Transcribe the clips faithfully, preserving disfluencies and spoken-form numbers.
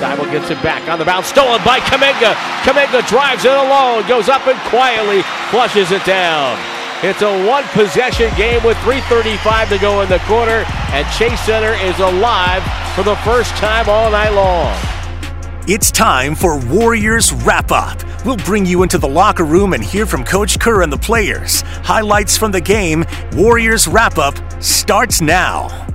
Simon gets it back on the bounce, stolen by Kuminga. Kuminga drives it alone, goes up and quietly flushes it down. It's a one-possession game with three thirty-five to go in the quarter, and Chase Center is alive for the first time all night long. It's time for Warriors Wrap-Up. We'll bring you into the locker room and hear from Coach Kerr and the players. Highlights from the game. Warriors Wrap-Up starts now.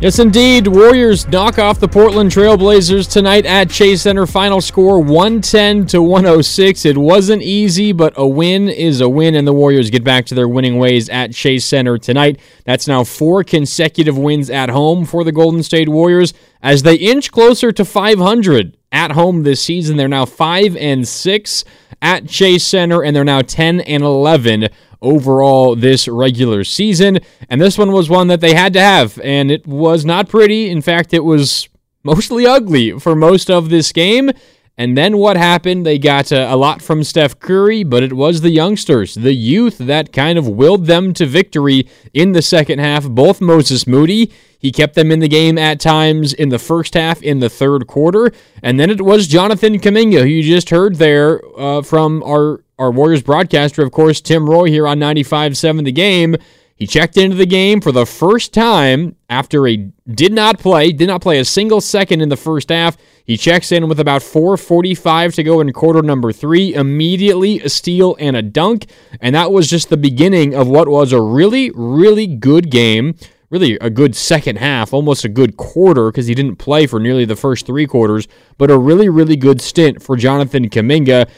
Yes, indeed. Warriors knock off the Portland Trailblazers tonight at Chase Center. Final score one ten to one oh six. It wasn't easy, but a win is a win, and the Warriors get back to their winning ways at Chase Center tonight. That's now four consecutive wins at home for the Golden State Warriors as they inch closer to five hundred at home this season. They're now five and six at Chase Center, and they're now ten and eleven overall this regular season. And this one was one that they had to have, and it was not pretty. In fact, it was mostly ugly for most of this game. And then what happened? They got a, a lot from Steph Curry, but it was the youngsters, the youth, that kind of willed them to victory in the second half. Both Moses Moody, he kept them in the game at times in the first half, in the third quarter. And then it was Jonathan Kuminga, who you just heard there uh, from our, our Warriors broadcaster, of course, Tim Roy here on ninety-five seven The Game. He checked into the game for the first time after he did not play, did not play a single second in the first half. He checks in with about four forty-five to go in quarter number three. Immediately, a steal and a dunk. And that was just the beginning of what was a really, really good game. Really a good second half, almost a good quarter, because he didn't play for nearly the first three quarters. But a really, really good stint for Jonathan Kuminga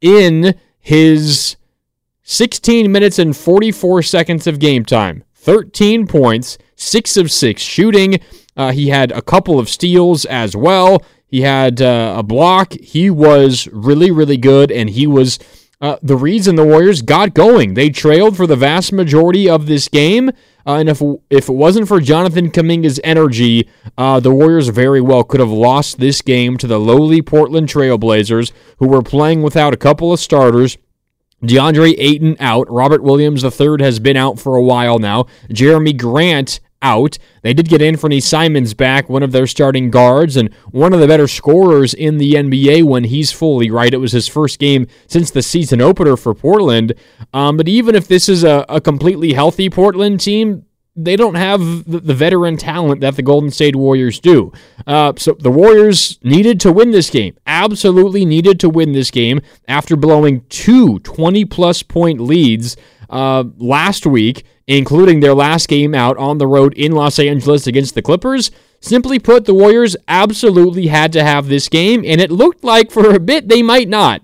in his sixteen minutes and forty-four seconds of game time, thirteen points, six of six shooting. Uh, he had a couple of steals as well. He had uh, a block. He was really, really good, and he was uh, the reason the Warriors got going. They trailed for the vast majority of this game, uh, and if, if it wasn't for Jonathan Kuminga's energy, uh, the Warriors very well could have lost this game to the lowly Portland Trailblazers, who were playing without a couple of starters. DeAndre Ayton out. Robert Williams the third has been out for a while now. Jeremy Grant out. They did get Anthony Simons back, one of their starting guards, and one of the better scorers in the N B A when he's fully right. It was his first game since the season opener for Portland. Um, but even if this is a, a completely healthy Portland team, they don't have the veteran talent that the Golden State Warriors do. Uh, so the Warriors needed to win this game. Absolutely needed to win this game after blowing two twenty-plus point leads uh, last week, including their last game out on the road in Los Angeles against the Clippers. Simply put, the Warriors absolutely had to have this game, and it looked like for a bit they might not.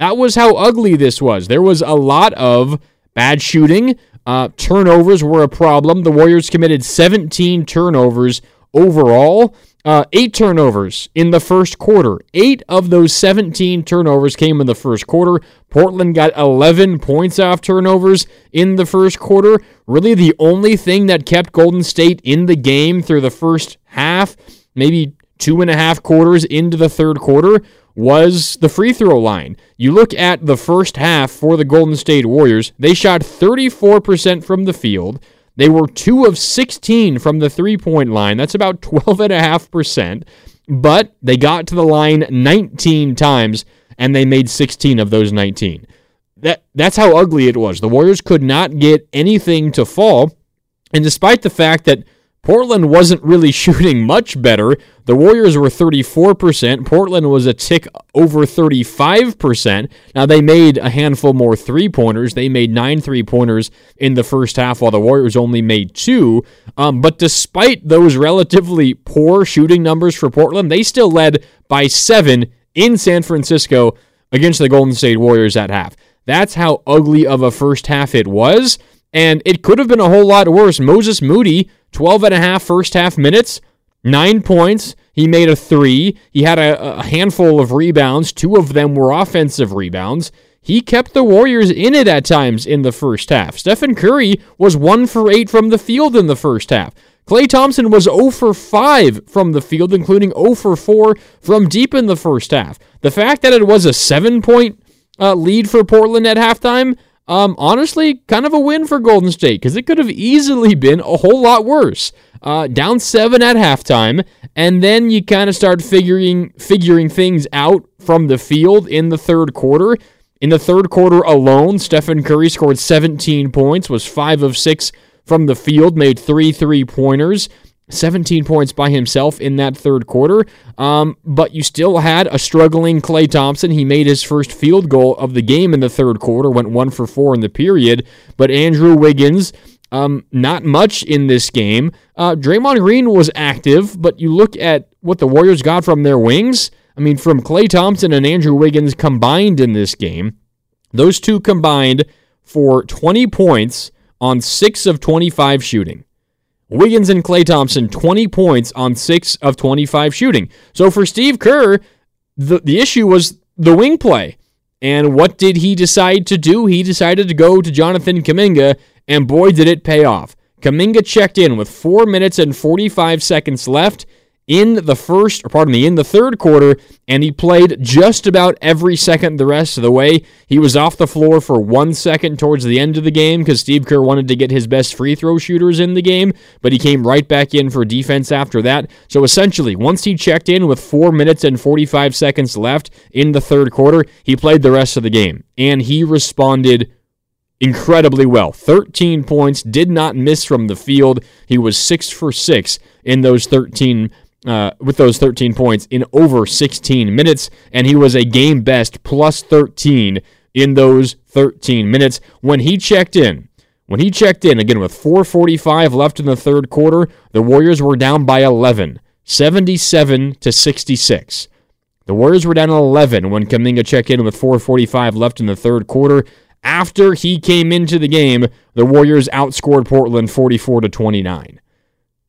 That was how ugly this was. There was a lot of bad shooting. Uh, turnovers were a problem. The Warriors committed seventeen turnovers overall. Uh, eight turnovers in the first quarter. Eight of those seventeen turnovers came in the first quarter. Portland got eleven points off turnovers in the first quarter. Really the only thing that kept Golden State in the game through the first half, maybe two and a half quarters into the third quarter, was the free throw line. You look at the first half for the Golden State Warriors, they shot thirty-four percent from the field. They were two of sixteen from the three-point line. That's about twelve point five percent. But they got to the line nineteen times, and they made sixteen of those nineteen. That, that's how ugly it was. The Warriors could not get anything to fall. And despite the fact that Portland wasn't really shooting much better, the Warriors were thirty-four percent. Portland was a tick over thirty-five percent. Now, they made a handful more three-pointers. They made nine three-pointers in the first half, while the Warriors only made two. Um, but despite those relatively poor shooting numbers for Portland, they still led by seven in San Francisco against the Golden State Warriors at half. That's how ugly of a first half it was. And it could have been a whole lot worse. Moses Moody, twelve and a half first half minutes, nine points. He made a three. He had a, a handful of rebounds. Two of them were offensive rebounds. He kept the Warriors in it at times in the first half. Stephen Curry was one for eight from the field in the first half. Klay Thompson was zero for five from the field, including zero for four from deep in the first half. The fact that it was a seven-point uh, lead for Portland at halftime, Um, honestly, kind of a win for Golden State, because it could have easily been a whole lot worse. Uh, down seven at halftime, and then you kind of start figuring figuring things out from the field in the third quarter. In the third quarter alone, Stephen Curry scored seventeen points, was five of six from the field, made three three-pointers, seventeen points by himself in that third quarter. Um, but you still had a struggling Klay Thompson. He made his first field goal of the game in the third quarter, went one for four in the period. But Andrew Wiggins, um, not much in this game. Uh, Draymond Green was active, but you look at what the Warriors got from their wings. I mean, from Klay Thompson and Andrew Wiggins combined in this game, those two combined for twenty points on six of twenty-five shooting. Wiggins and Klay Thompson, twenty points on six of twenty-five shooting. So for Steve Kerr, the, the issue was the wing play. And what did he decide to do? He decided to go to Jonathan Kuminga, and boy, did it pay off. Kuminga checked in with four minutes and forty-five seconds left in the first, or pardon me, in the third quarter, and he played just about every second the rest of the way. He was off the floor for one second towards the end of the game because Steve Kerr wanted to get his best free throw shooters in the game, but he came right back in for defense after that. So essentially, once he checked in with four minutes and forty-five seconds left in the third quarter, he played the rest of the game, and he responded incredibly well. thirteen points, did not miss from the field. He was six for six in those thirteen Uh, with those thirteen points in over sixteen minutes, and he was a game best plus thirteen in those thirteen minutes. When he checked in, when he checked in, again with four forty-five left in the third quarter, the Warriors were down by eleven, seventy-seven to sixty-six. The Warriors were down eleven when Kuminga checked in with four forty-five left in the third quarter. After he came into the game, the Warriors outscored Portland forty-four to twenty-nine.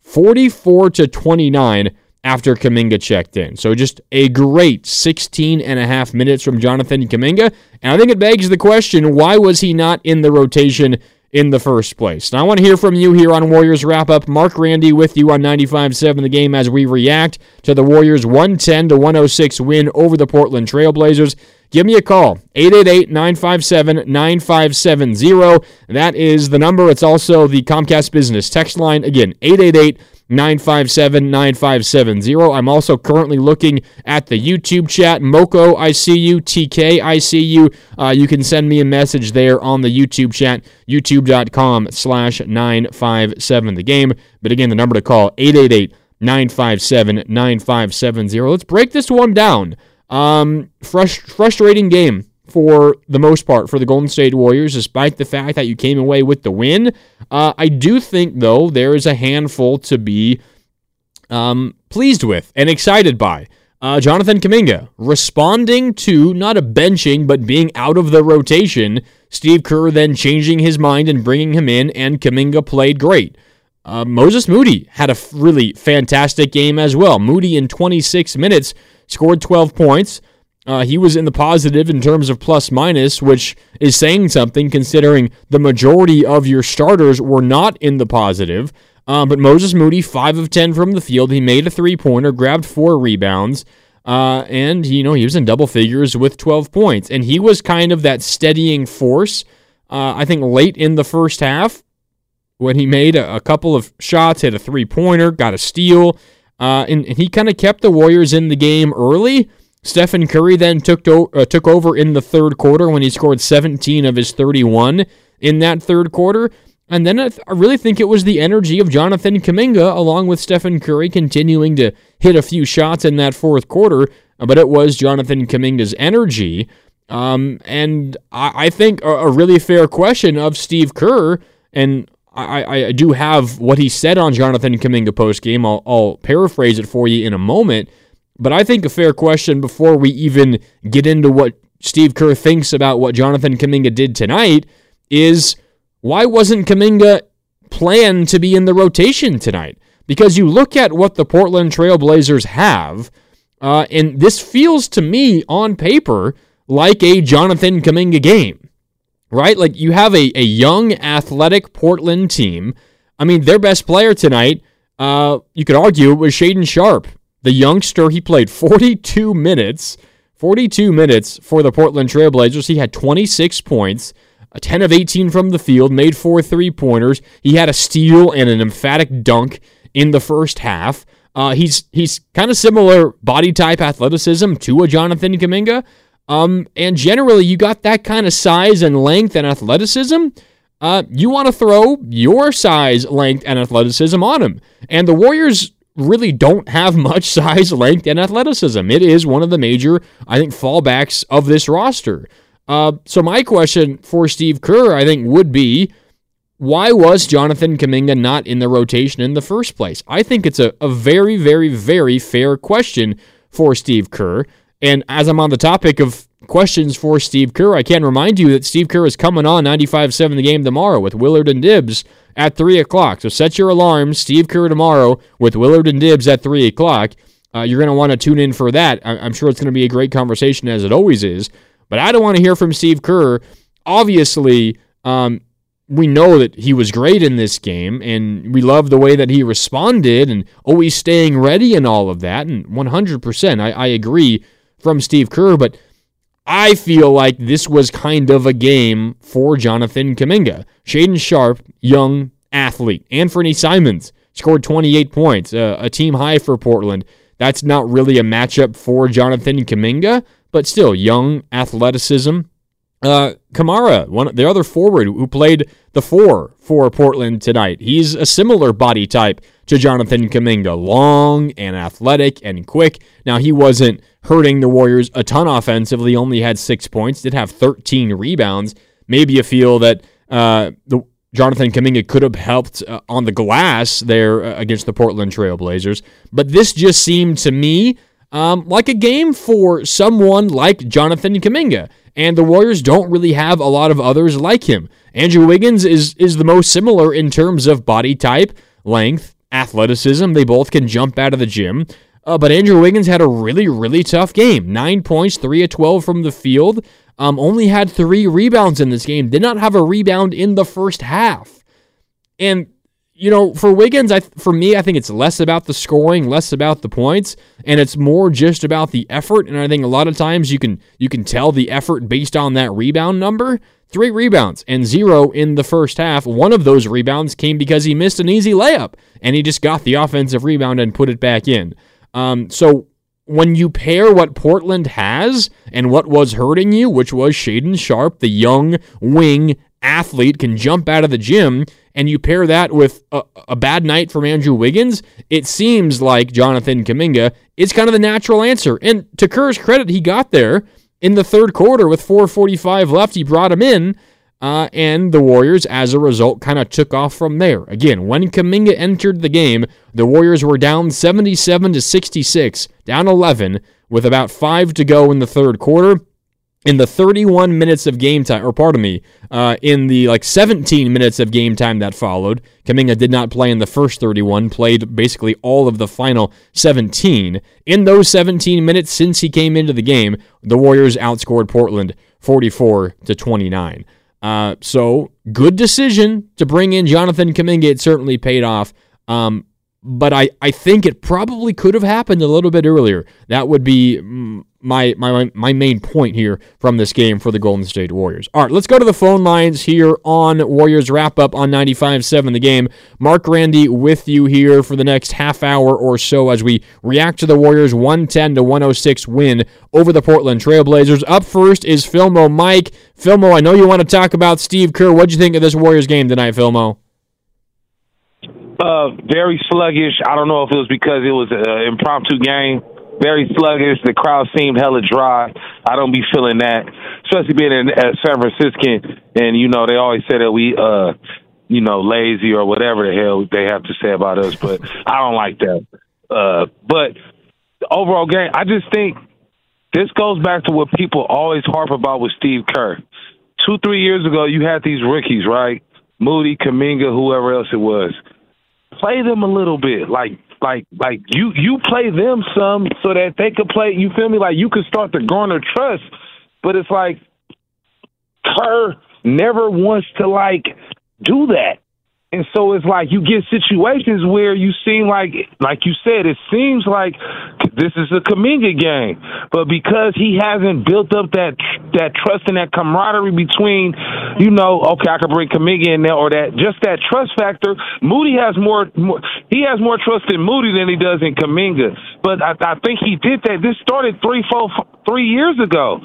forty-four to twenty-nine. After Kuminga checked in. So just a great sixteen and a half minutes from Jonathan Kuminga. And I think it begs the question, why was he not in the rotation in the first place? And I want to hear from you here on Warriors Wrap-Up. Marc Grandi with you on ninety-five point seven The Game as we react to the Warriors' one ten to one oh six win over the Portland Trailblazers. Give me a call, eight eight eight, nine five seven, nine five seven zero. That is the number. It's also the Comcast Business text line. Again, eight eight eight, nine five seven, nine five seven zero. I'm also currently looking at the YouTube chat. Moko, I see you. T K, I see you. Uh, you can send me a message there on the YouTube chat, youtube dot com slash nine five seven the game. But again, the number to call, eight eight eight, nine five seven, nine five seven zero. Let's break this one down. Um, frust- frustrating game for the most part for the Golden State Warriors, despite the fact that you came away with the win. Uh, I do think, though, there is a handful to be um, pleased with and excited by. Uh, Jonathan Kuminga responding to not a benching, but being out of the rotation. Steve Kerr then changing his mind and bringing him in, and Kuminga played great. Uh, Moses Moody had a really fantastic game as well. Moody in twenty-six minutes scored twelve points. Uh, he was in the positive in terms of plus-minus, which is saying something considering the majority of your starters were not in the positive. Uh, but Moses Moody, five of ten from the field. He made a three-pointer, grabbed four rebounds, uh, and you know he was in double figures with twelve points. And he was kind of that steadying force, uh, I think, late in the first half when he made a, a couple of shots, hit a three-pointer, got a steal, uh, and, and he kind of kept the Warriors in the game early. Stephen Curry then took to, uh, took over in the third quarter when he scored seventeen of his thirty-one in that third quarter. And then I, th- I really think it was the energy of Jonathan Kuminga, along with Stephen Curry continuing to hit a few shots in that fourth quarter, but it was Jonathan Kuminga's energy. Um, and I, I think a, a really fair question of Steve Kerr, and I, I do have what he said on Jonathan Kuminga postgame. I'll, I'll paraphrase it for you in a moment, but I think a fair question before we even get into what Steve Kerr thinks about what Jonathan Kuminga did tonight is, why wasn't Kuminga planned to be in the rotation tonight? Because you look at what the Portland Trailblazers have, uh, and this feels to me on paper like a Jonathan Kuminga game, right? Like you have a, a young, athletic Portland team. I mean, their best player tonight, uh, you could argue, was Shaedon Sharpe, the youngster. He played forty-two minutes, forty-two minutes for the Portland Trailblazers. He had twenty-six points. ten of eighteen from the field, made four three-pointers. He had a steal and an emphatic dunk in the first half. Uh, he's he's kind of similar body type athleticism to a Jonathan Kuminga. Um, and generally, you got that kind of size and length and athleticism. Uh, you want to throw your size, length, and athleticism on him. And the Warriors really don't have much size, length, and athleticism. It is one of the major, I think, fallbacks of this roster. Uh, so my question for Steve Kerr, I think, would be, why was Jonathan Kuminga not in the rotation in the first place? I think it's a, a very, very, very fair question for Steve Kerr. And as I'm on the topic of questions for Steve Kerr, I can remind you that Steve Kerr is coming on ninety-five seven The Game tomorrow with Willard and Dibbs at three o'clock. So set your alarm, Steve Kerr tomorrow with Willard and Dibbs at three o'clock. Uh, you're going to want to tune in for that. I- I'm sure it's going to be a great conversation, as it always is. But I don't want to hear from Steve Kerr. Obviously, um, we know that he was great in this game, and we love the way that he responded and always staying ready and all of that, and one hundred percent I, I agree from Steve Kerr, but I feel like this was kind of a game for Jonathan Kuminga. Shaedon Sharpe, young athlete. Anthony Simons scored twenty-eight points, uh, a team high for Portland. That's not really a matchup for Jonathan Kuminga, but still, young athleticism. Uh, Kamara, one, the other forward who played the four for Portland tonight, he's a similar body type to Jonathan Kuminga, long and athletic and quick. Now, he wasn't hurting the Warriors a ton offensively, only had six points, did have thirteen rebounds. Maybe you feel that uh, the Jonathan Kuminga could have helped uh, on the glass there uh, against the Portland Trailblazers, but this just seemed to me Um, like a game for someone like Jonathan Kuminga, and the Warriors don't really have a lot of others like him. Andrew Wiggins is is the most similar in terms of body type, length, athleticism. They both can jump out of the gym, uh, but Andrew Wiggins had a really, really tough game. Nine points, three of twelve from the field, um, only had three rebounds in this game, did not have a rebound in the first half. And you know, for Wiggins, I, for me, I think it's less about the scoring, less about the points, and it's more just about the effort. And I think a lot of times you can you can tell the effort based on that rebound number. Three rebounds and zero in the first half. One of those rebounds came because he missed an easy layup, and he just got the offensive rebound and put it back in. Um, so when you pair what Portland has and what was hurting you, which was Shaedon Sharpe, the young wing athlete, can jump out of the gym, and you pair that with a, a bad night from Andrew Wiggins, it seems like Jonathan Kuminga is kind of the natural answer. And to Kerr's credit, he got there in the third quarter with four forty-five left. He brought him in, uh, and the Warriors, as a result, kind of took off from there. Again, when Kuminga entered the game, the Warriors were down seventy-seven to sixty-six, down eleven, with about five to go in the third quarter. In the thirty-one minutes of game time, or pardon me, uh, in the like seventeen minutes of game time that followed, Kuminga did not play in the first thirty-one, played basically all of the final seventeen. In those seventeen minutes since he came into the game, the Warriors outscored Portland forty-four to twenty-nine. Uh, so, good decision to bring in Jonathan Kuminga. It certainly paid off. Um, but I, I think it probably could have happened a little bit earlier. That would be my, my my main point here from this game for the Golden State Warriors. All right, let's go to the phone lines here on Warriors Wrap-Up on ninety-five seven The Game. Marc Grandi with you here for the next half hour or so as we react to the Warriors' one ten to one oh six win over the Portland Trailblazers. Up first is Filmo Mike. Filmo, I know you want to talk about Steve Kerr. What do you think of this Warriors game tonight, Filmo? Uh, very sluggish. I don't know if it was because it was an impromptu game. Very sluggish. The crowd seemed hella dry. I don't be feeling that, especially being in uh, San Franciscan. And you know they always say that we, uh, you know, lazy or whatever the hell they have to say about us. But I don't like that. Uh, but the overall game, I just think this goes back to what people always harp about with Steve Kerr. Two, three years ago, you had these rookies, right? Moody, Kuminga, whoever else it was. Play them a little bit, like like like you you play them some so that they could play. You feel me? Like you could start to garner trust, but it's like Kerr never wants to like do that, and so it's like you get situations where you seem like like you said it seems like this is a Kuminga game, but because he hasn't built up that that trust and that camaraderie between, you know, okay, I could bring Kuminga in there, or that just that trust factor. Moody has more, more he has more trust in Moody than he does in Kuminga. But I, I think he did that. This started three, four, three years ago.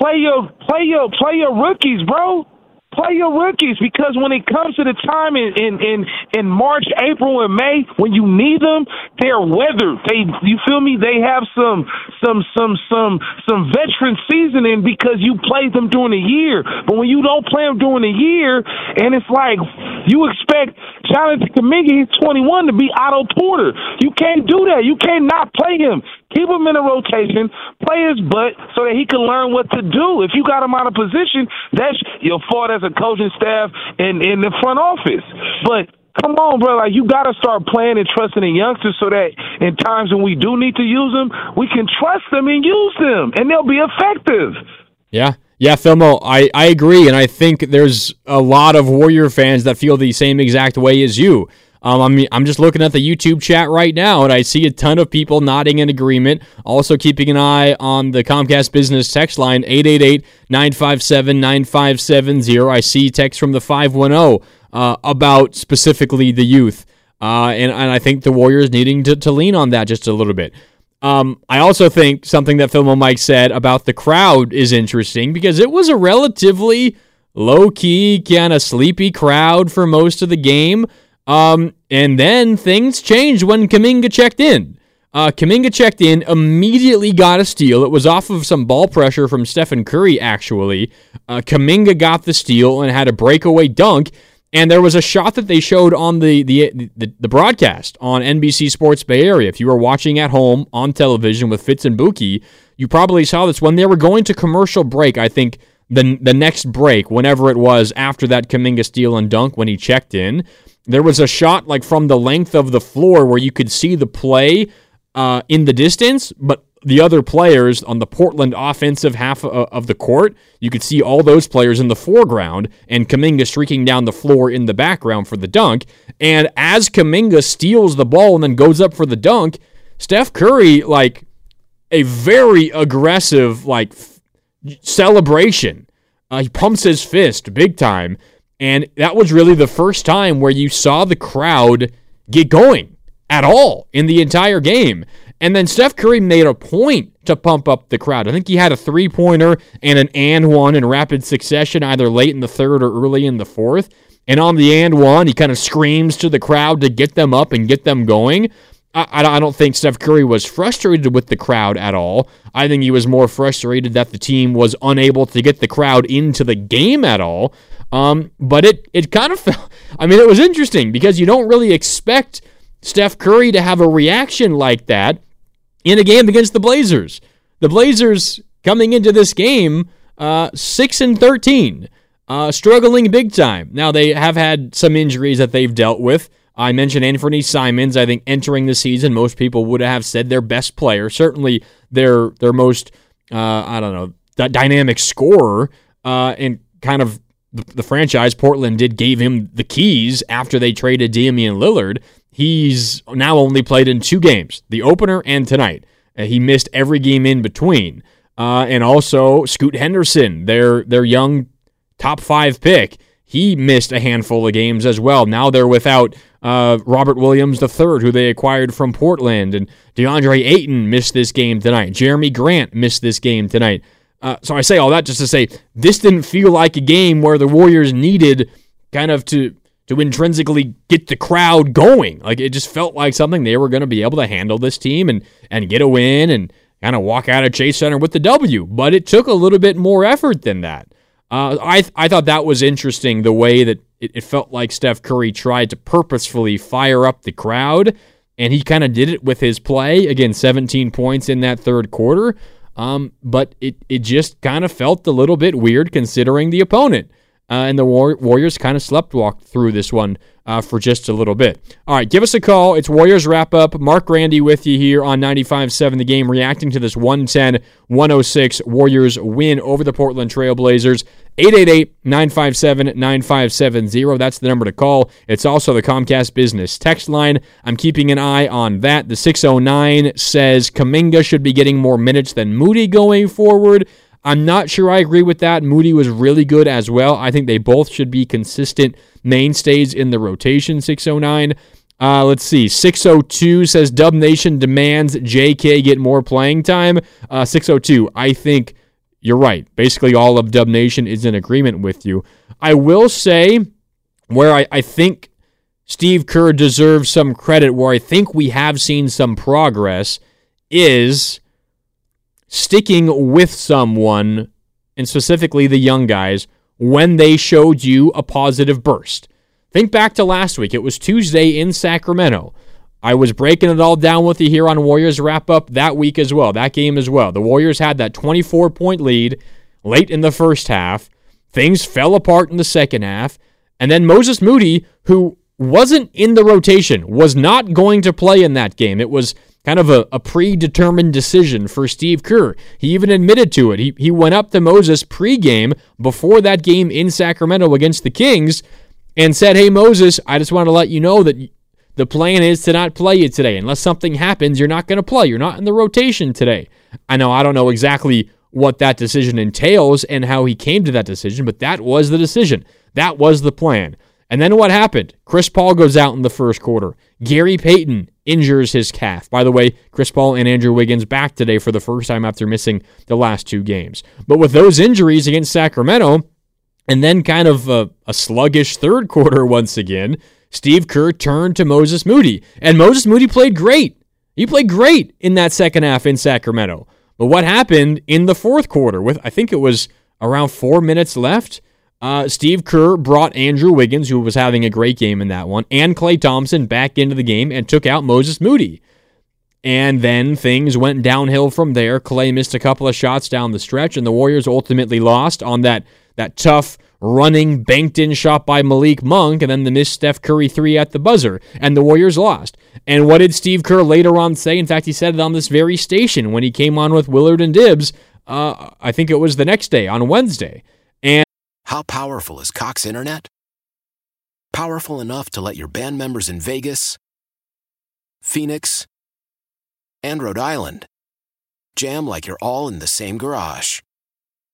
Play your, play your, play your rookies, bro. Play your rookies, because when it comes to the time in, in, in, in March, April, and May, when you need them, they're weathered. They, you feel me? They have some some some some some veteran seasoning because you played them during the year. But when you don't play them during the year, and it's like you expect Jonathan Kuminga, he's twenty-one, to be Otto Porter. You can't do that. You can't not play him. Keep him in a rotation, play his butt so that he can learn what to do. If you got him out of position, that's your fault as a coaching staff and in the front office. But come on, bro, like you got to start playing and trusting the youngsters so that in times when we do need to use them, we can trust them and use them, and they'll be effective. Yeah. Yeah, Filmo, I, I agree, and I think there's a lot of Warrior fans that feel the same exact way as you. Um, I mean, I'm just looking at the YouTube chat right now, and I see a ton of people nodding in agreement. Also keeping an eye on the Comcast Business text line, eight eight eight, nine five seven, nine five seven zero. I see text from the five one zero uh, about specifically the youth, uh, and, and I think the Warriors needing to, to lean on that just a little bit. Um, I also think something that Filmo Mike said about the crowd is interesting, because it was a relatively low-key, kind of sleepy crowd for most of the game. Um, and then things changed when Kuminga checked in. Uh, Kuminga checked in, immediately got a steal. It was off of some ball pressure from Stephen Curry, actually. Uh, Kuminga got the steal and had a breakaway dunk, and there was a shot that they showed on the, the, the, the broadcast on N B C Sports Bay Area. If you were watching at home on television with Fitz and Buki, you probably saw this when they were going to commercial break, I think, the, the next break, whenever it was after that Kuminga steal and dunk when he checked in. There was a shot like from the length of the floor where you could see the play uh, in the distance, but the other players on the Portland offensive half of the court, you could see all those players in the foreground and Kuminga streaking down the floor in the background for the dunk. And as Kuminga steals the ball and then goes up for the dunk, Steph Curry, like a very aggressive like f- celebration. Uh, he pumps his fist big time. And that was really the first time where you saw the crowd get going at all in the entire game. And then Steph Curry made a point to pump up the crowd. I think he had a three-pointer and an and one in rapid succession, either late in the third or early in the fourth. And on the and one, he kind of screams to the crowd to get them up and get them going. I, I don't think Steph Curry was frustrated with the crowd at all. I think he was more frustrated that the team was unable to get the crowd into the game at all. Um, but it, it kind of felt, I mean, it was interesting because you don't really expect Steph Curry to have a reaction like that in a game against the Blazers. The Blazers coming into this game, uh, six and thirteen, uh, struggling big time. Now they have had some injuries that they've dealt with. I mentioned Anthony Simons. I think entering the season, most people would have said their best player, certainly their, their most, uh, I don't know, that dynamic scorer, uh, and kind of, the franchise, Portland, did gave him the keys after they traded Damian Lillard. He's now only played in two games, the opener and tonight. Uh, he missed every game in between. Uh, and also Scoot Henderson, their their young top five pick, he missed a handful of games as well. Now they're without uh, Robert Williams the third, who they acquired from Portland. And DeAndre Ayton missed this game tonight. Jeremy Grant missed this game tonight. Uh, so I say all that just to say this didn't feel like a game where the Warriors needed kind of to to intrinsically get the crowd going. Like, it just felt like something they were going to be able to handle this team and and get a win and kind of walk out of Chase Center with the W. But it took a little bit more effort than that. Uh, I th- I thought that was interesting, the way that it, it felt like Steph Curry tried to purposefully fire up the crowd, and he kind of did it with his play. Again, seventeen points in that third quarter. Um, but it, it just kind of felt a little bit weird considering the opponent. Uh, and the War- Warriors kind of sleptwalked through this one uh, for just a little bit. All right, give us a call. It's Warriors Wrap-Up. Marc Grandi with you here on ninety-five seven The Game, reacting to this one ten to one oh six Warriors win over the Portland Trailblazers. eight eight eight, nine five seven, nine five seven zero. That's the number to call. It's also the Comcast Business text line. I'm keeping an eye on that. The six oh nine says Kuminga should be getting more minutes than Moody going forward. I'm not sure I agree with that. Moody was really good as well. I think they both should be consistent mainstays in the rotation, six oh nine. Uh, let's see. six oh two says Dub Nation demands J K get more playing time. Uh, six oh two, I think you're right. Basically, all of Dub Nation is in agreement with you. I will say where I, I think Steve Kerr deserves some credit, where I think we have seen some progress, is sticking with someone, and specifically the young guys, when they showed you a positive burst. Think back to last week. It was Tuesday in Sacramento. I was breaking it all down with you here on Warriors Wrap-Up that week as well, that game as well. The Warriors had that twenty-four point lead late in the first half. Things fell apart in the second half. And then Moses Moody, who wasn't in the rotation, was not going to play in that game. It was kind of a, a predetermined decision for Steve Kerr. He even admitted to it. He he went up to Moses pregame before that game in Sacramento against the Kings and said, "Hey, Moses, I just want to let you know that the plan is to not play you today. Unless something happens, you're not going to play. You're not in the rotation today." I know I don't know exactly what that decision entails and how he came to that decision, but that was the decision. That was the plan. And then what happened? Chris Paul goes out in the first quarter. Gary Payton injures his calf. By the way, Chris Paul and Andrew Wiggins back today for the first time after missing the last two games. But with those injuries against Sacramento, and then kind of a, a sluggish third quarter once again, Steve Kerr turned to Moses Moody. And Moses Moody played great. He played great in that second half in Sacramento. But what happened in the fourth quarter with, I think it was around four minutes left, Uh, Steve Kerr brought Andrew Wiggins, who was having a great game in that one, and Klay Thompson back into the game and took out Moses Moody. And then things went downhill from there. Klay missed a couple of shots down the stretch, and the Warriors ultimately lost on that, that tough, running, banked-in shot by Malik Monk, and then the missed Steph Curry three at the buzzer, and the Warriors lost. And what did Steve Kerr later on say? In fact, he said it on this very station when he came on with Willard and Dibbs, uh, I think it was the next day, on Wednesday. How powerful is Cox Internet? Powerful enough to let your band members in Vegas, Phoenix, and Rhode Island jam like you're all in the same garage.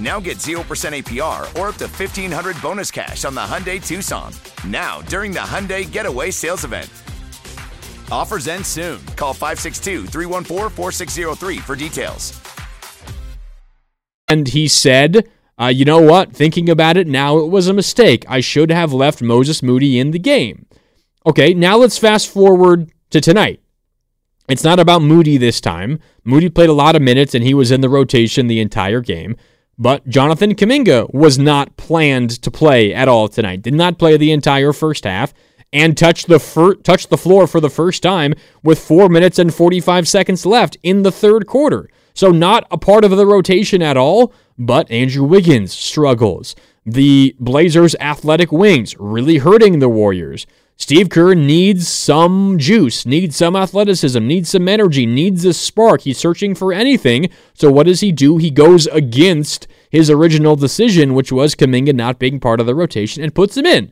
Now get zero percent A P R or up to fifteen hundred dollars bonus cash on the Hyundai Tucson. Now, during the Hyundai Getaway Sales Event. Offers end soon. Call five six two, three one four, four six zero three for details. And he said, uh, you know what? Thinking about it now, it was a mistake. I should have left Moses Moody in the game. Okay, now let's fast forward to tonight. It's not about Moody this time. Moody played a lot of minutes, and he was in the rotation the entire game. But Jonathan Kuminga was not planned to play at all tonight. Did not play the entire first half and touched the fir- touched the floor for the first time with four minutes and forty-five seconds left in the third quarter. So not a part of the rotation at all, but Andrew Wiggins struggles. The Blazers' athletic wings really hurting the Warriors. Steve Kerr needs some juice, needs some athleticism, needs some energy, needs a spark. He's searching for anything. So what does he do? He goes against his original decision, which was Kuminga not being part of the rotation, and puts him in.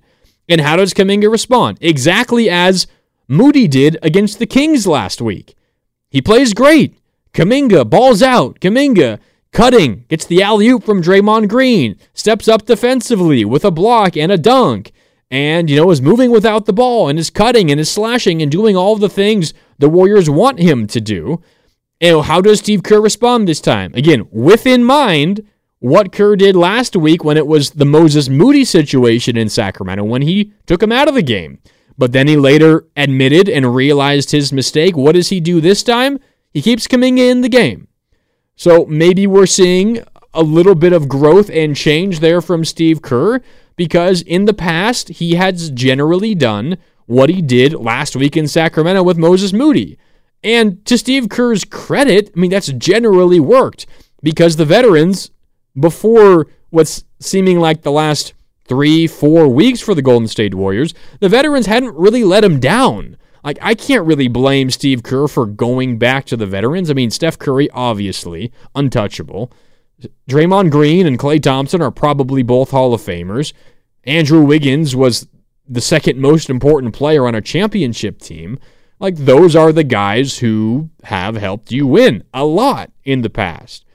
And how does Kuminga respond? Exactly as Moody did against the Kings last week. He plays great. Kuminga balls out. Kuminga cutting, gets the alley-oop from Draymond Green, steps up defensively with a block and a dunk. And, you know, is moving without the ball and is cutting and is slashing and doing all the things the Warriors want him to do. And how does Steve Kerr respond this time? Again, with in mind what Kerr did last week when it was the Moses Moody situation in Sacramento when he took him out of the game. But then he later admitted and realized his mistake. What does he do this time? He keeps Kuminga in the game. So maybe we're seeing a little bit of growth and change there from Steve Kerr, because in the past, he has generally done what he did last week in Sacramento with Moses Moody. And to Steve Kerr's credit, I mean, that's generally worked, because the veterans, before what's seeming like the last three, four weeks for the Golden State Warriors, the veterans hadn't really let him down. Like, I can't really blame Steve Kerr for going back to the veterans. I mean, Steph Curry, obviously, untouchable. Draymond Green and Klay Thompson are probably both Hall of Famers. Andrew Wiggins was the second most important player on a championship team. Like, those are the guys who have helped you win a lot in the past.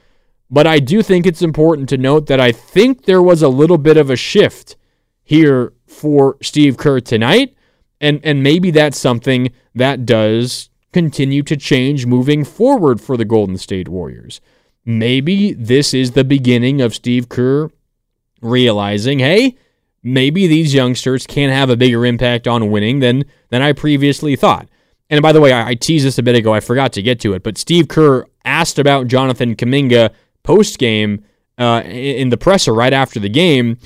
But I do think it's important to note that I think there was a little bit of a shift here for Steve Kerr tonight, and, and maybe that's something that does continue to change moving forward for the Golden State Warriors. Maybe this is the beginning of Steve Kerr realizing, hey, maybe these youngsters can have a bigger impact on winning than than I previously thought. And by the way, I, I teased this a bit ago. I forgot to get to it. But Steve Kerr asked about Jonathan Kuminga post-game uh, in the presser right after the game.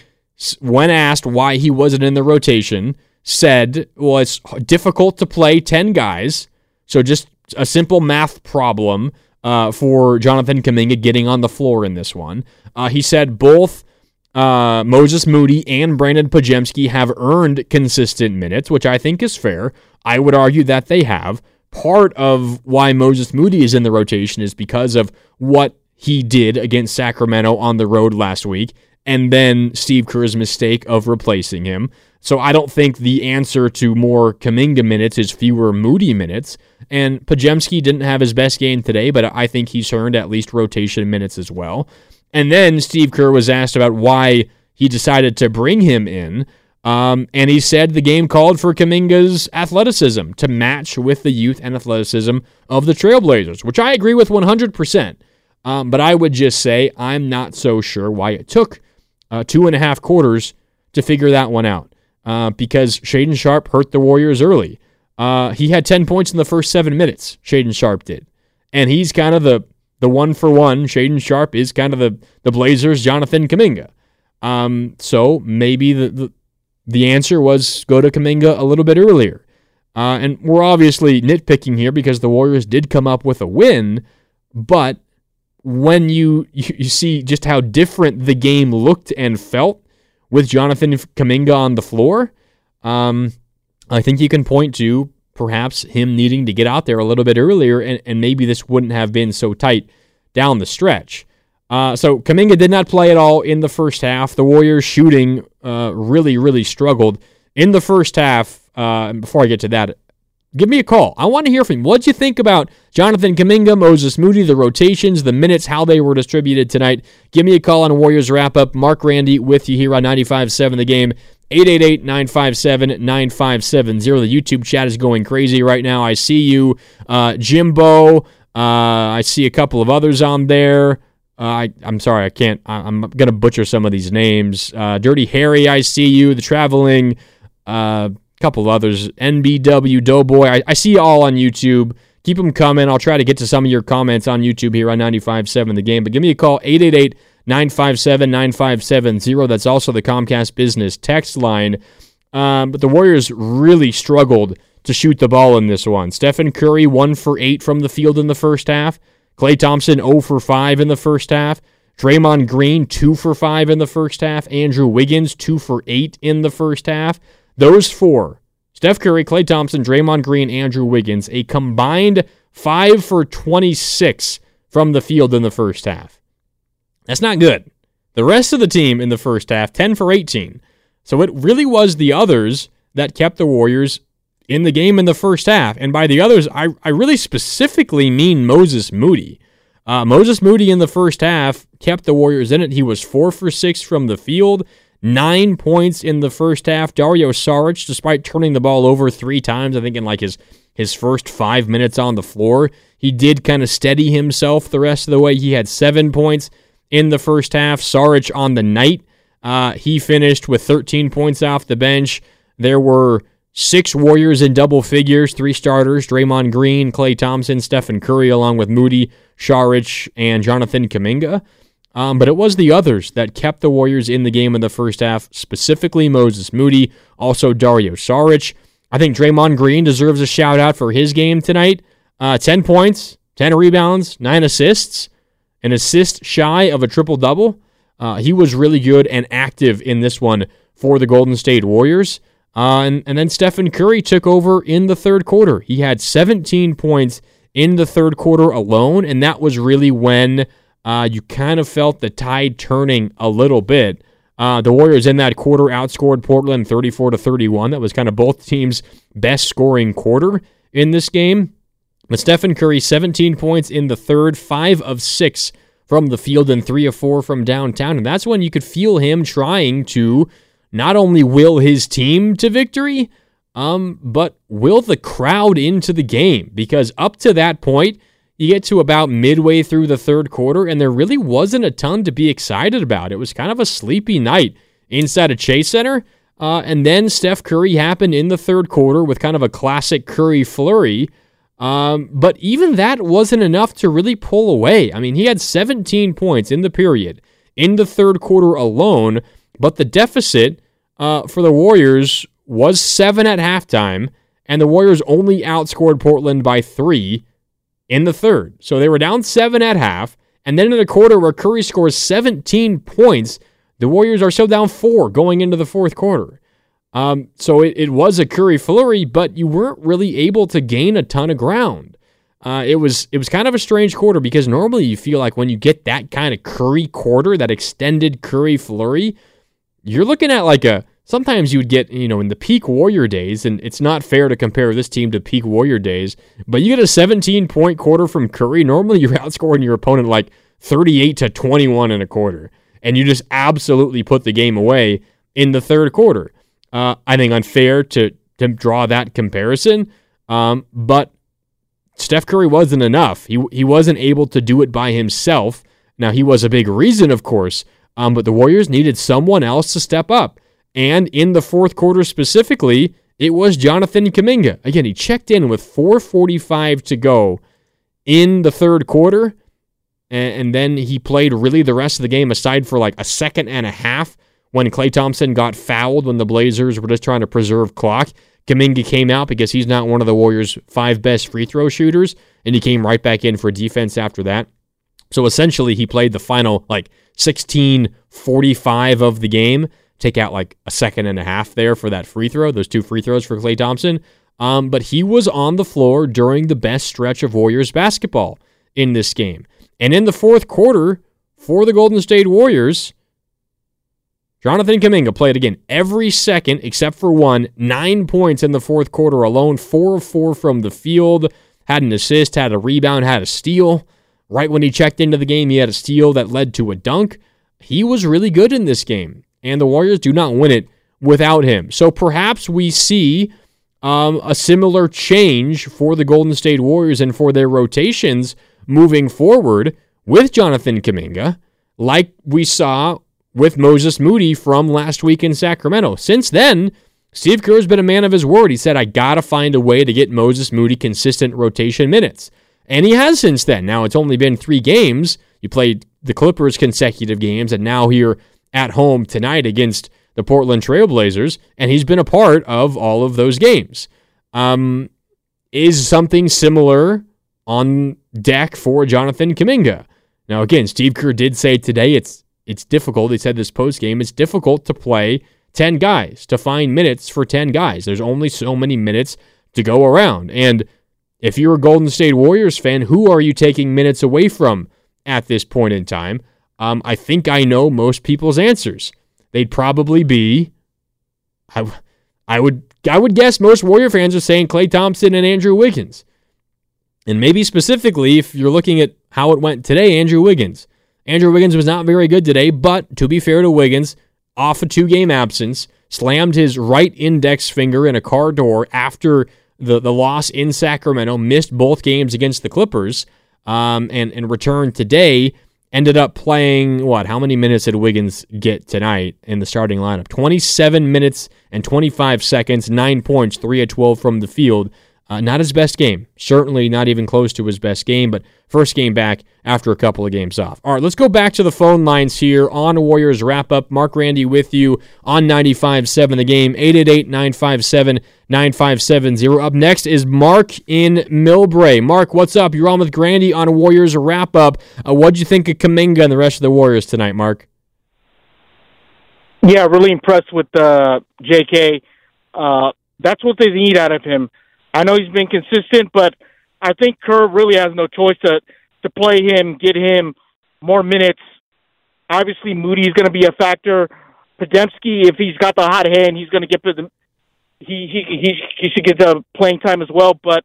When asked why he wasn't in the rotation, said, well, it's difficult to play ten guys. So just a simple math problem. Uh, for Jonathan Kuminga getting on the floor in this one. Uh, he said both uh, Moses Moody and Brandin Podziemski have earned consistent minutes, which I think is fair. I would argue that they have. Part of why Moses Moody is in the rotation is because of what he did against Sacramento on the road last week, and then Steve Kerr's mistake of replacing him. So I don't think the answer to more Kuminga minutes is fewer Moody minutes. And Podziemski didn't have his best game today, but I think he's earned at least rotation minutes as well. And then Steve Kerr was asked about why he decided to bring him in. Um, and he said the game called for Kuminga's athleticism to match with the youth and athleticism of the Trailblazers, which I agree with one hundred percent. Um, but I would just say I'm not so sure why it took uh, two and a half quarters to figure that one out. Uh, because Shaedon Sharpe hurt the Warriors early. Uh, he had ten points in the first seven minutes, Shaedon Sharpe did. And he's kind of the the one-for-one. Shaedon Sharpe is kind of the, the Blazers' Jonathan Kuminga. Um, so maybe the, the the answer was go to Kuminga a little bit earlier. Uh, and we're obviously nitpicking here because the Warriors did come up with a win, but when you, you see just how different the game looked and felt with Jonathan Kuminga on the floor, um, I think you can point to perhaps him needing to get out there a little bit earlier, and, and maybe this wouldn't have been so tight down the stretch. Uh, so Kuminga did not play at all in the first half. The Warriors shooting uh, really, really struggled in the first half. Uh, and before I get to that, give me a call. I want to hear from you. What did you think about Jonathan Kuminga, Moses Moody, the rotations, the minutes, how they were distributed tonight? Give me a call on Warriors Wrap-Up. Marc Grandi with you here on ninety-five seven The Game. eight eight eight, nine five seven, nine five seven zero. The YouTube chat is going crazy right now. I see you, uh, Jimbo. Uh, I see a couple of others on there. Uh, I, I'm sorry, I can't. I, I'm going to butcher some of these names. Uh, Dirty Harry, I see you. The Traveling, a uh, couple others. N B W, Doughboy. I, I see you all on YouTube. Keep them coming. I'll try to get to some of your comments on YouTube here on ninety-five seven The Game. But give me a call, eight eight eight, nine five seven, nine five seven zero. That's also the Comcast Business text line. Um, but the Warriors really struggled to shoot the ball in this one. Stephen Curry, one for eight from the field in the first half. Klay Thompson, zero for five in the first half. Draymond Green, two for five in the first half. Andrew Wiggins, two for eight in the first half. Those four, Steph Curry, Klay Thompson, Draymond Green, Andrew Wiggins, a combined five for twenty-six from the field in the first half. That's not good. The rest of the team in the first half, ten for eighteen. So it really was the others that kept the Warriors in the game in the first half. And by the others, I, I really specifically mean Moses Moody. Uh, Moses Moody in the first half kept the Warriors in it. He was four for six from the field, nine points in the first half. Dario Saric, despite turning the ball over three times, I think in like his, his first five minutes on the floor, he did kind of steady himself the rest of the way. He had seven points in the first half. Saric on the night, uh, he finished with thirteen points off the bench. There were six Warriors in double figures, three starters, Draymond Green, Klay Thompson, Stephen Curry, along with Moody, Saric, and Jonathan Kuminga. Um, but it was the others that kept the Warriors in the game in the first half, specifically Moses Moody, also Dario Saric. I think Draymond Green deserves a shout-out for his game tonight. Uh, ten points, ten rebounds, nine assists, an assist shy of a triple-double. Uh, he was really good and active in this one for the Golden State Warriors. Uh, and, and then Stephen Curry took over in the third quarter. He had seventeen points in the third quarter alone, and that was really when uh, you kind of felt the tide turning a little bit. Uh, the Warriors in that quarter outscored Portland thirty-four to thirty-one. That was kind of both teams' best scoring quarter in this game. But Stephen Curry, seventeen points in the third, five of six from the field, and three of four from downtown. And that's when you could feel him trying to not only will his team to victory, um, but will the crowd into the game. Because up to that point, you get to about midway through the third quarter, and there really wasn't a ton to be excited about. It was kind of a sleepy night inside of Chase Center. Uh, and then Steph Curry happened in the third quarter with kind of a classic Curry flurry. Um, but even that wasn't enough to really pull away. I mean, he had seventeen points in the period in the third quarter alone, but the deficit Uh, for the Warriors was seven at halftime, and the Warriors only outscored Portland by three in the third. So they were down seven at half, and then in the quarter where Curry scores seventeen points, the Warriors are still down four going into the fourth quarter. Um, so it, it was a Curry flurry, but you weren't really able to gain a ton of ground. Uh, it was it was kind of a strange quarter, because normally you feel like when you get that kind of Curry quarter, that extended Curry flurry, you're looking at like a, sometimes you would get, you know, in the peak Warrior days, and it's not fair to compare this team to peak Warrior days, but you get a seventeen-point quarter from Curry. Normally, you're outscoring your opponent like thirty-eight to twenty-one in a quarter, and you just absolutely put the game away in the third quarter. Uh, I think unfair to, to draw that comparison, um, but Steph Curry wasn't enough. He, he wasn't able to do it by himself. Now, he was a big reason, of course, Um, but the Warriors needed someone else to step up. And in the fourth quarter specifically, it was Jonathan Kuminga. Again, he checked in with four forty-five to go in the third quarter. And, and then he played really the rest of the game, aside for like a second and a half when Klay Thompson got fouled when the Blazers were just trying to preserve clock. Kuminga came out because he's not one of the Warriors' five best free throw shooters, and he came right back in for defense after that. So essentially, he played the final, like, sixteen forty-five of the game. Take out, like, a second and a half there for that free throw, those two free throws for Klay Thompson. Um, but he was on the floor during the best stretch of Warriors basketball in this game. And in the fourth quarter, for the Golden State Warriors, Jonathan Kuminga played again every second except for one, nine points in the fourth quarter alone, four of four from the field, had an assist, had a rebound, had a steal. Right when he checked into the game, he had a steal that led to a dunk. He was really good in this game, and the Warriors do not win it without him. So perhaps we see um, a similar change for the Golden State Warriors and for their rotations moving forward with Jonathan Kuminga, like we saw with Moses Moody from last week in Sacramento. Since then, Steve Kerr has been a man of his word. He said, I got to find a way to get Moses Moody consistent rotation minutes. And he has since then. Now, it's only been three games. You played the Clippers consecutive games, and now here at home tonight against the Portland Trailblazers, and he's been a part of all of those games. Um, is something similar on deck for Jonathan Kuminga? Now, again, Steve Kerr did say today it's it's difficult. He said this postgame, it's difficult to play ten guys, to find minutes for ten guys. There's only so many minutes to go around. And if you're a Golden State Warriors fan, who are you taking minutes away from at this point in time? Um, I think I know most people's answers. They'd probably be, I, I would I would guess most Warrior fans are saying Klay Thompson and Andrew Wiggins. And maybe specifically, if you're looking at how it went today, Andrew Wiggins. Andrew Wiggins was not very good today, but to be fair to Wiggins, off a two-game absence, slammed his right index finger in a car door after the, the loss in Sacramento, missed both games against the Clippers, um, and, and returned today. Ended up playing, what, how many minutes did Wiggins get tonight in the starting lineup? twenty-seven minutes and twenty-five seconds, nine points, three of twelve from the field. Uh, not his best game. Certainly not even close to his best game, but first game back after a couple of games off. All right, let's go back to the phone lines here on Warriors Wrap-Up. Marc Grandi with you on ninety-five seven The Game, eight eight eight, nine five seven, nine five seven zero. Up next is Mark in Millbrae. Mark, what's up? You're on with Grandi on Warriors Wrap-Up. Uh, what'd you think of Kuminga and the rest of the Warriors tonight, Mark? Yeah, really impressed with uh, J K. Uh, that's what they need out of him. I know he's been consistent, but I think Kerr really has no choice to, to play him, get him more minutes. Obviously, Moody's going to be a factor. Podziemski, if he's got the hot hand, he's going to get the he he he he should get the playing time as well. But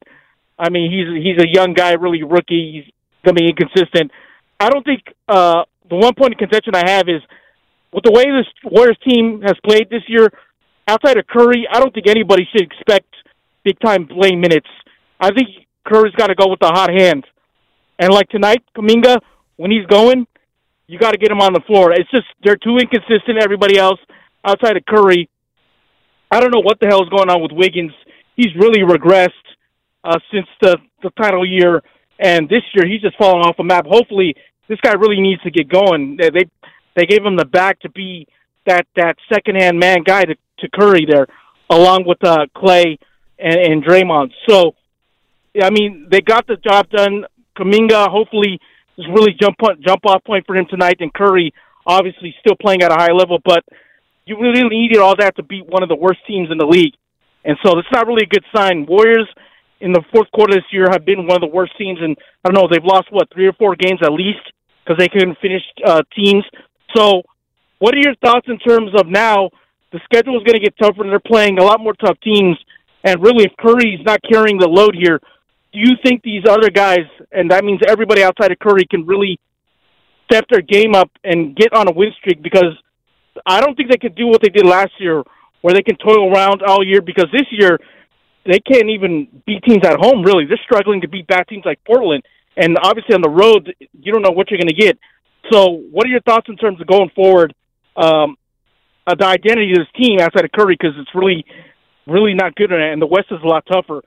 I mean, he's he's a young guy, really rookie. He's going to be inconsistent. I don't think uh, the one point of contention I have is with the way this Warriors team has played this year. Outside of Curry, I don't think anybody should expect big-time playing minutes. I think Kerr's got to go with the hot hand. And like tonight, Kuminga, when he's going, you got to get him on the floor. It's just they're too inconsistent, everybody else, outside of Curry. I don't know what the hell is going on with Wiggins. He's really regressed uh, since the, the title year. And this year, he's just falling off the map. Hopefully, this guy really needs to get going. They they, they gave him the back to be that, that second-hand man guy to, to Curry there, along with uh, Klay And, and Draymond. So, I mean, they got the job done. Kuminga, hopefully, is really jump jump off point for him tonight. And Curry, obviously, still playing at a high level. But you really needed all that to beat one of the worst teams in the league. And so that's not really a good sign. Warriors, in the fourth quarter this year, have been one of the worst teams. And, I don't know, they've lost, what, three or four games at least because they couldn't finish uh, teams. So what are your thoughts in terms of now the schedule is going to get tougher and they're playing a lot more tough teams? And really, if Curry's not carrying the load here, do you think these other guys, and that means everybody outside of Curry, can really step their game up and get on a win streak? Because I don't think they could do what they did last year, where they can toil around all year, because this year they can't even beat teams at home, really. They're struggling to beat bad teams like Portland. And obviously on the road, you don't know what you're going to get. So what are your thoughts in terms of going forward, um, uh, the identity of this team outside of Curry, because it's really – really not good at it, and the West is a lot tougher.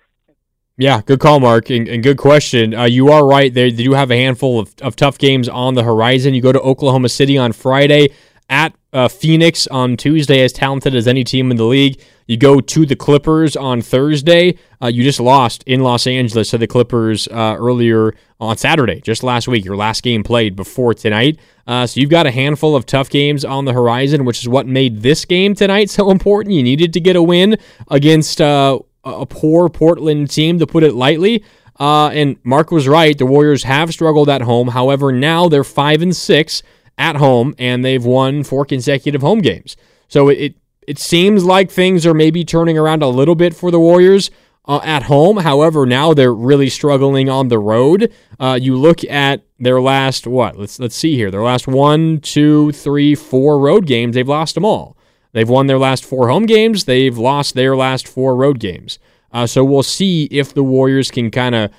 Yeah, good call, Mark, and, and good question. Uh, you are right. They, they do have a handful of, of tough games on the horizon. You go to Oklahoma City on Friday at uh, Phoenix on Tuesday, as talented as any team in the league. You go to the Clippers on Thursday. Uh, you just lost in Los Angeles to the Clippers uh, earlier on Saturday, just last week, your last game played before tonight. Uh, so you've got a handful of tough games on the horizon, which is what made this game tonight so important. You needed to get a win against uh, a poor Portland team, to put it lightly. Uh, and Mark was right. The Warriors have struggled at home. However, now they're five and six at home, and they've won four consecutive home games. So it it, it seems like things are maybe turning around a little bit for the Warriors uh, at home. However, now they're really struggling on the road. Uh, you look at their last what? Let's let's see here. Their last one, two, three, four road games. They've lost them all. They've won their last four home games. They've lost their last four road games. Uh, so we'll see if the Warriors can kind of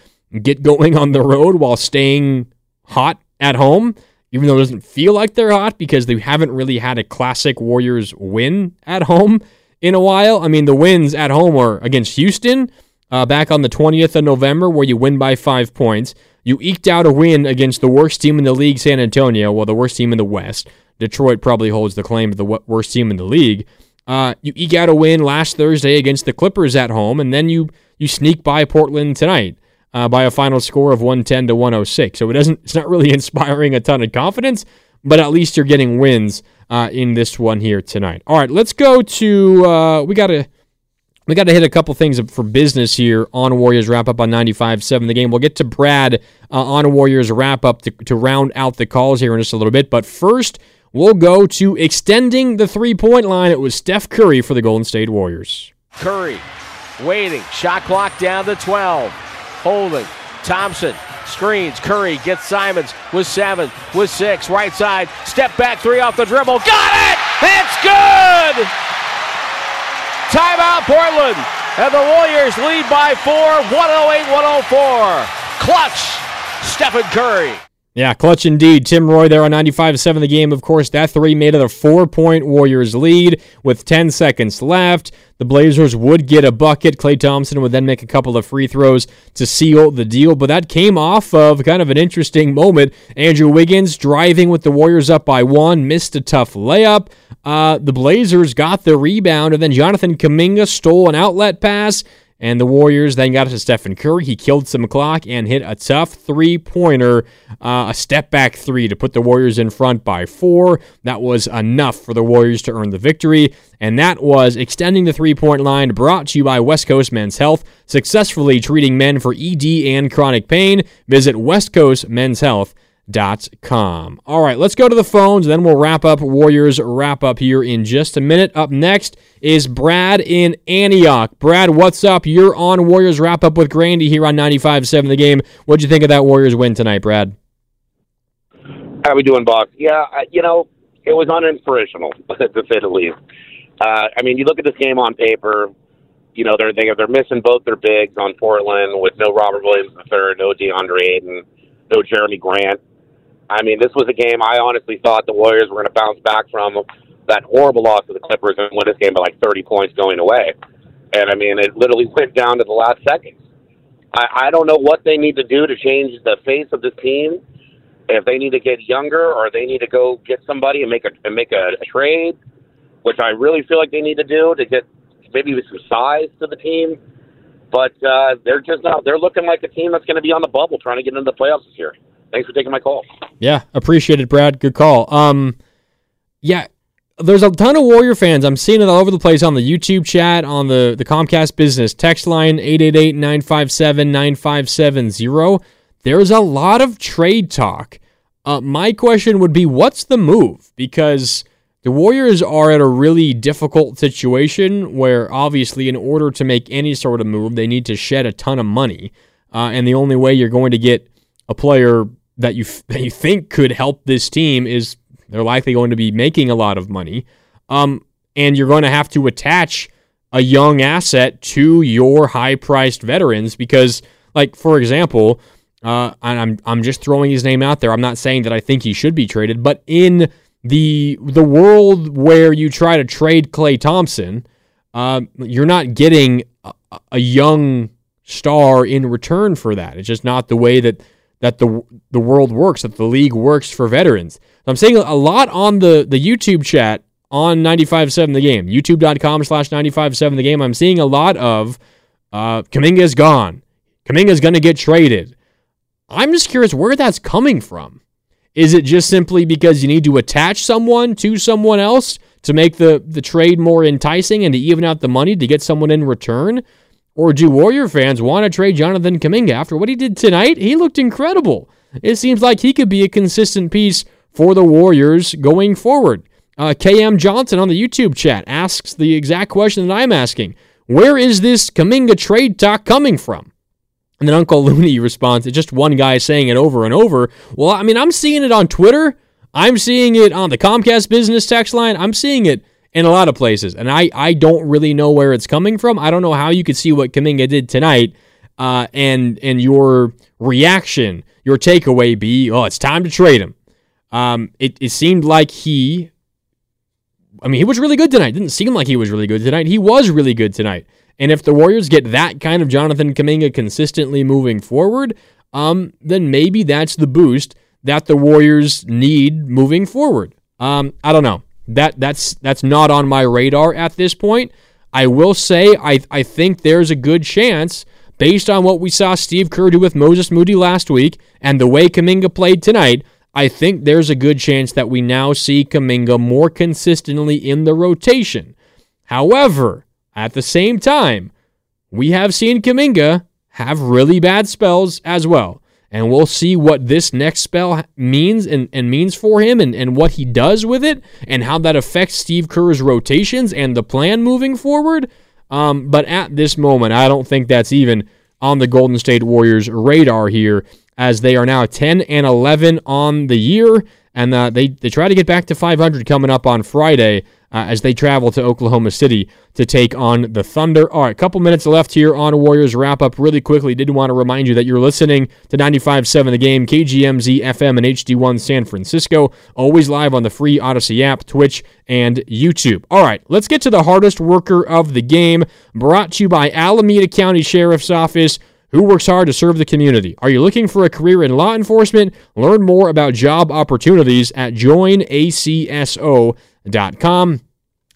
get going on the road while staying hot at home, even though it doesn't feel like they're hot because they haven't really had a classic Warriors win at home in a while. I mean, the wins at home are against Houston uh, back on the twentieth of November, where you win by five points. You eked out a win against the worst team in the league, San Antonio, well, the worst team in the West. Detroit probably holds the claim to the worst team in the league. Uh, you eke out a win last Thursday against the Clippers at home, and then you you sneak by Portland tonight uh, by a final score of one ten to one oh six. So it doesn't it's not really inspiring a ton of confidence, but at least you're getting wins uh, in this one here tonight. All right, let's go to uh, we gotta we gotta hit a couple things for business here on Warriors Wrap Up on ninety-five point seven The Game. We'll get to Brad uh, on Warriors Wrap Up to, to round out the calls here in just a little bit, but first, we'll go to extending the three-point line. It was Steph Curry for the Golden State Warriors. Curry waiting. Shot clock down to twelve. Holding. Thompson screens. Curry gets Simons with seven, with six. Right side. Step back three off the dribble. Got it! It's good! Timeout Portland. And the Warriors lead by four. one oh eight one oh four. Clutch. Stephen Curry. Yeah, clutch indeed. Tim Roy there on ninety-five point seven The Game. Of course, that three made it a four-point Warriors lead with ten seconds left. The Blazers would get a bucket. Klay Thompson would then make a couple of free throws to seal the deal, but that came off of kind of an interesting moment. Andrew Wiggins driving with the Warriors up by one, missed a tough layup. Uh, the Blazers got the rebound, and then Jonathan Kuminga stole an outlet pass, and the Warriors then got it to Stephen Curry. He killed some clock and hit a tough three-pointer, uh, a step-back three to put the Warriors in front by four. That was enough for the Warriors to earn the victory. And that was Extending the Three-Point Line, brought to you by West Coast Men's Health, successfully treating men for E D and chronic pain. Visit west coast men's health dot com. All right, let's go to the phones, then we'll wrap up Warriors Wrap Up here in just a minute. Up next is Brad in Antioch. Brad, what's up? You're on Warriors Wrap Up with Grandi here on ninety-five point seven The Game. What'd you think of that Warriors win tonight, Brad? How we doing, Bob? Yeah, you know, it was uninspirational, to say the least. Uh, I mean, you look at this game on paper, you know, they're they, they're missing both their bigs on Portland with no Robert Williams the third, no DeAndre Ayton, no Jeremy Grant. I mean, this was a game I honestly thought the Warriors were going to bounce back from that horrible loss to the Clippers and win this game by like thirty points going away. And, I mean, it literally went down to the last seconds. I, I don't know what they need to do to change the face of this team. If they need to get younger or they need to go get somebody and make a and make a trade, which I really feel like they need to do to get maybe with some size to the team. But uh, they're just not. They're looking like a team that's going to be on the bubble trying to get into the playoffs this year. Thanks for taking my call. Yeah, appreciate it, Brad. Good call. Um, yeah, there's a ton of Warrior fans. I'm seeing it all over the place on the YouTube chat, on the, the Comcast business text line, eight eight eight, nine five seven, nine five seven zero. There's a lot of trade talk. Uh, my question would be, what's the move? Because the Warriors are at a really difficult situation where, obviously, in order to make any sort of move, they need to shed a ton of money. Uh, and the only way you're going to get a player that you that you think could help this team is they're likely going to be making a lot of money. Um, and you're going to have to attach a young asset to your high-priced veterans because, like, for example, uh, and I'm I'm just throwing his name out there. I'm not saying that I think he should be traded, but in the the world where you try to trade Klay Thompson, uh, you're not getting a, a young star in return for that. It's just not the way that that the the world works, that the league works for veterans. I'm saying a lot on the, the YouTube chat on ninety-five point seven The Game, youtube dot com slash ninety-five point seven The Game. I'm seeing a lot of uh, Kuminga's gone. Kuminga's going to get traded. I'm just curious where that's coming from. Is it just simply because you need to attach someone to someone else to make the, the trade more enticing and to even out the money to get someone in return? Or do Warrior fans want to trade Jonathan Kuminga? After what he did tonight, he looked incredible. It seems like he could be a consistent piece for the Warriors going forward. Uh, K M Johnson on the YouTube chat asks the exact question that I'm asking. Where is this Kuminga trade talk coming from? And then Uncle Looney responds, it's just one guy saying it over and over. Well, I mean, I'm seeing it on Twitter. I'm seeing it on the Comcast business text line. I'm seeing it in a lot of places. And I, I don't really know where it's coming from. I don't know how you could see what Kuminga did tonight uh, and and your reaction, your takeaway be, oh, it's time to trade him. Um, it, it seemed like he, I mean, he was really good tonight. It didn't seem like he was really good tonight. He was really good tonight. And if the Warriors get that kind of Jonathan Kuminga consistently moving forward, um, then maybe that's the boost that the Warriors need moving forward. Um, I don't know. That that's that's not on my radar at this point. I will say I I think there's a good chance, based on what we saw Steve Kerr do with Moses Moody last week and the way Kuminga played tonight, I think there's a good chance that we now see Kuminga more consistently in the rotation. However, at the same time, we have seen Kuminga have really bad spells as well. And we'll see what this next spell means and, and means for him and, and what he does with it and how that affects Steve Kerr's rotations and the plan moving forward. Um, but at this moment, I don't think that's even on the Golden State Warriors' radar here, as they are now ten and eleven on the year. And uh, they, they try to get back to five hundred coming up on Friday. Uh, as they travel to Oklahoma City to take on the Thunder. All right, a couple minutes left here on Warriors Wrap-Up. Really quickly, did want to remind you that you're listening to ninety-five point seven The Game, K G M Z F M, and H D one San Francisco, always live on the free Odyssey app, Twitch, and YouTube. All right, let's get to the hardest worker of the game, brought to you by Alameda County Sheriff's Office, who works hard to serve the community. Are you looking for a career in law enforcement? Learn more about job opportunities at join A C S O dot com.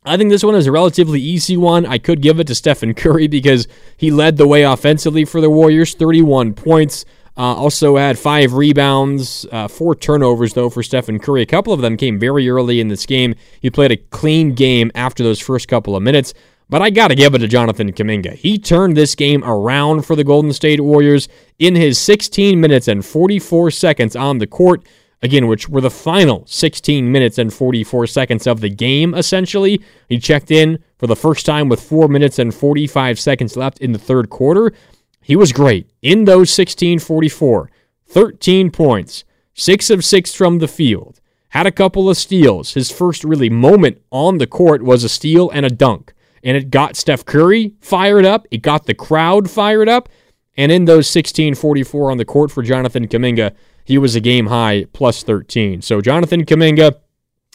I think this one is a relatively easy one. I could give it to Stephen Curry because he led the way offensively for the Warriors, thirty-one points. Uh, also had five rebounds, uh, four turnovers, though, for Stephen Curry. A couple of them came very early in this game. He played a clean game after those first couple of minutes. But I got to give it to Jonathan Kuminga. He turned this game around for the Golden State Warriors in his sixteen minutes and forty-four seconds on the court. Again, which were the final sixteen minutes and forty-four seconds of the game, essentially. He checked in for the first time with four minutes and forty-five seconds left in the third quarter. He was great. In those sixteen forty-four, thirteen points, six of six from the field, had a couple of steals. His first really moment on the court was a steal and a dunk. And it got Steph Curry fired up. It got the crowd fired up. And in those sixteen forty-four on the court for Jonathan Kuminga, he was a game-high plus thirteen. So Jonathan Kuminga,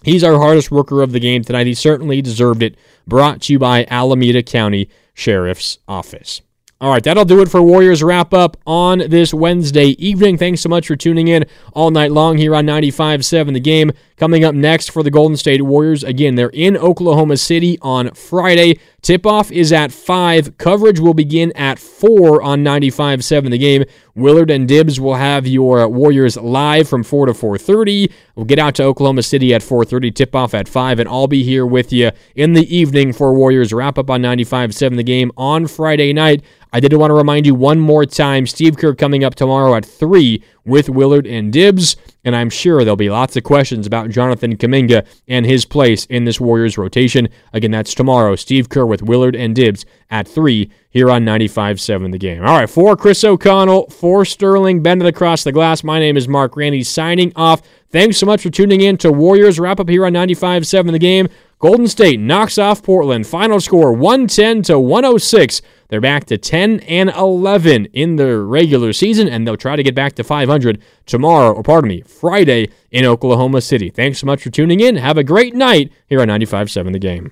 he's our hardest worker of the game tonight. He certainly deserved it. Brought to you by Alameda County Sheriff's Office. All right, that'll do it for Warriors Wrap-Up on this Wednesday evening. Thanks so much for tuning in all night long here on ninety-five point seven The Game. Coming up next for the Golden State Warriors, again, they're in Oklahoma City on Friday. Tip-off is at five. Coverage will begin at four on ninety-five point seven The Game. Willard and Dibbs will have your Warriors live from four to four thirty. We'll get out to Oklahoma City at four thirty, tip-off at five, and I'll be here with you in the evening for Warriors Wrap-Up on ninety-five point seven The Game on Friday night. I did want to remind you one more time, Steve Kerr coming up tomorrow at three with Willard and Dibbs, and I'm sure there'll be lots of questions about Jonathan Kuminga and his place in this Warriors rotation. Again, that's tomorrow, Steve Kerr with Willard and Dibbs at three here on ninety-five point seven The Game. All right, for Chris O'Connell, for Sterling Bennett across the glass, my name is Marc Grandi signing off. Thanks so much for tuning in to Warriors Wrap-Up here on ninety-five point seven The Game. Golden State knocks off Portland. Final score one ten to one oh six. They're back to ten and eleven in the regular season, and they'll try to get back to five hundred tomorrow, or pardon me, Friday in Oklahoma City. Thanks so much for tuning in. Have a great night here on ninety-five point seven The Game.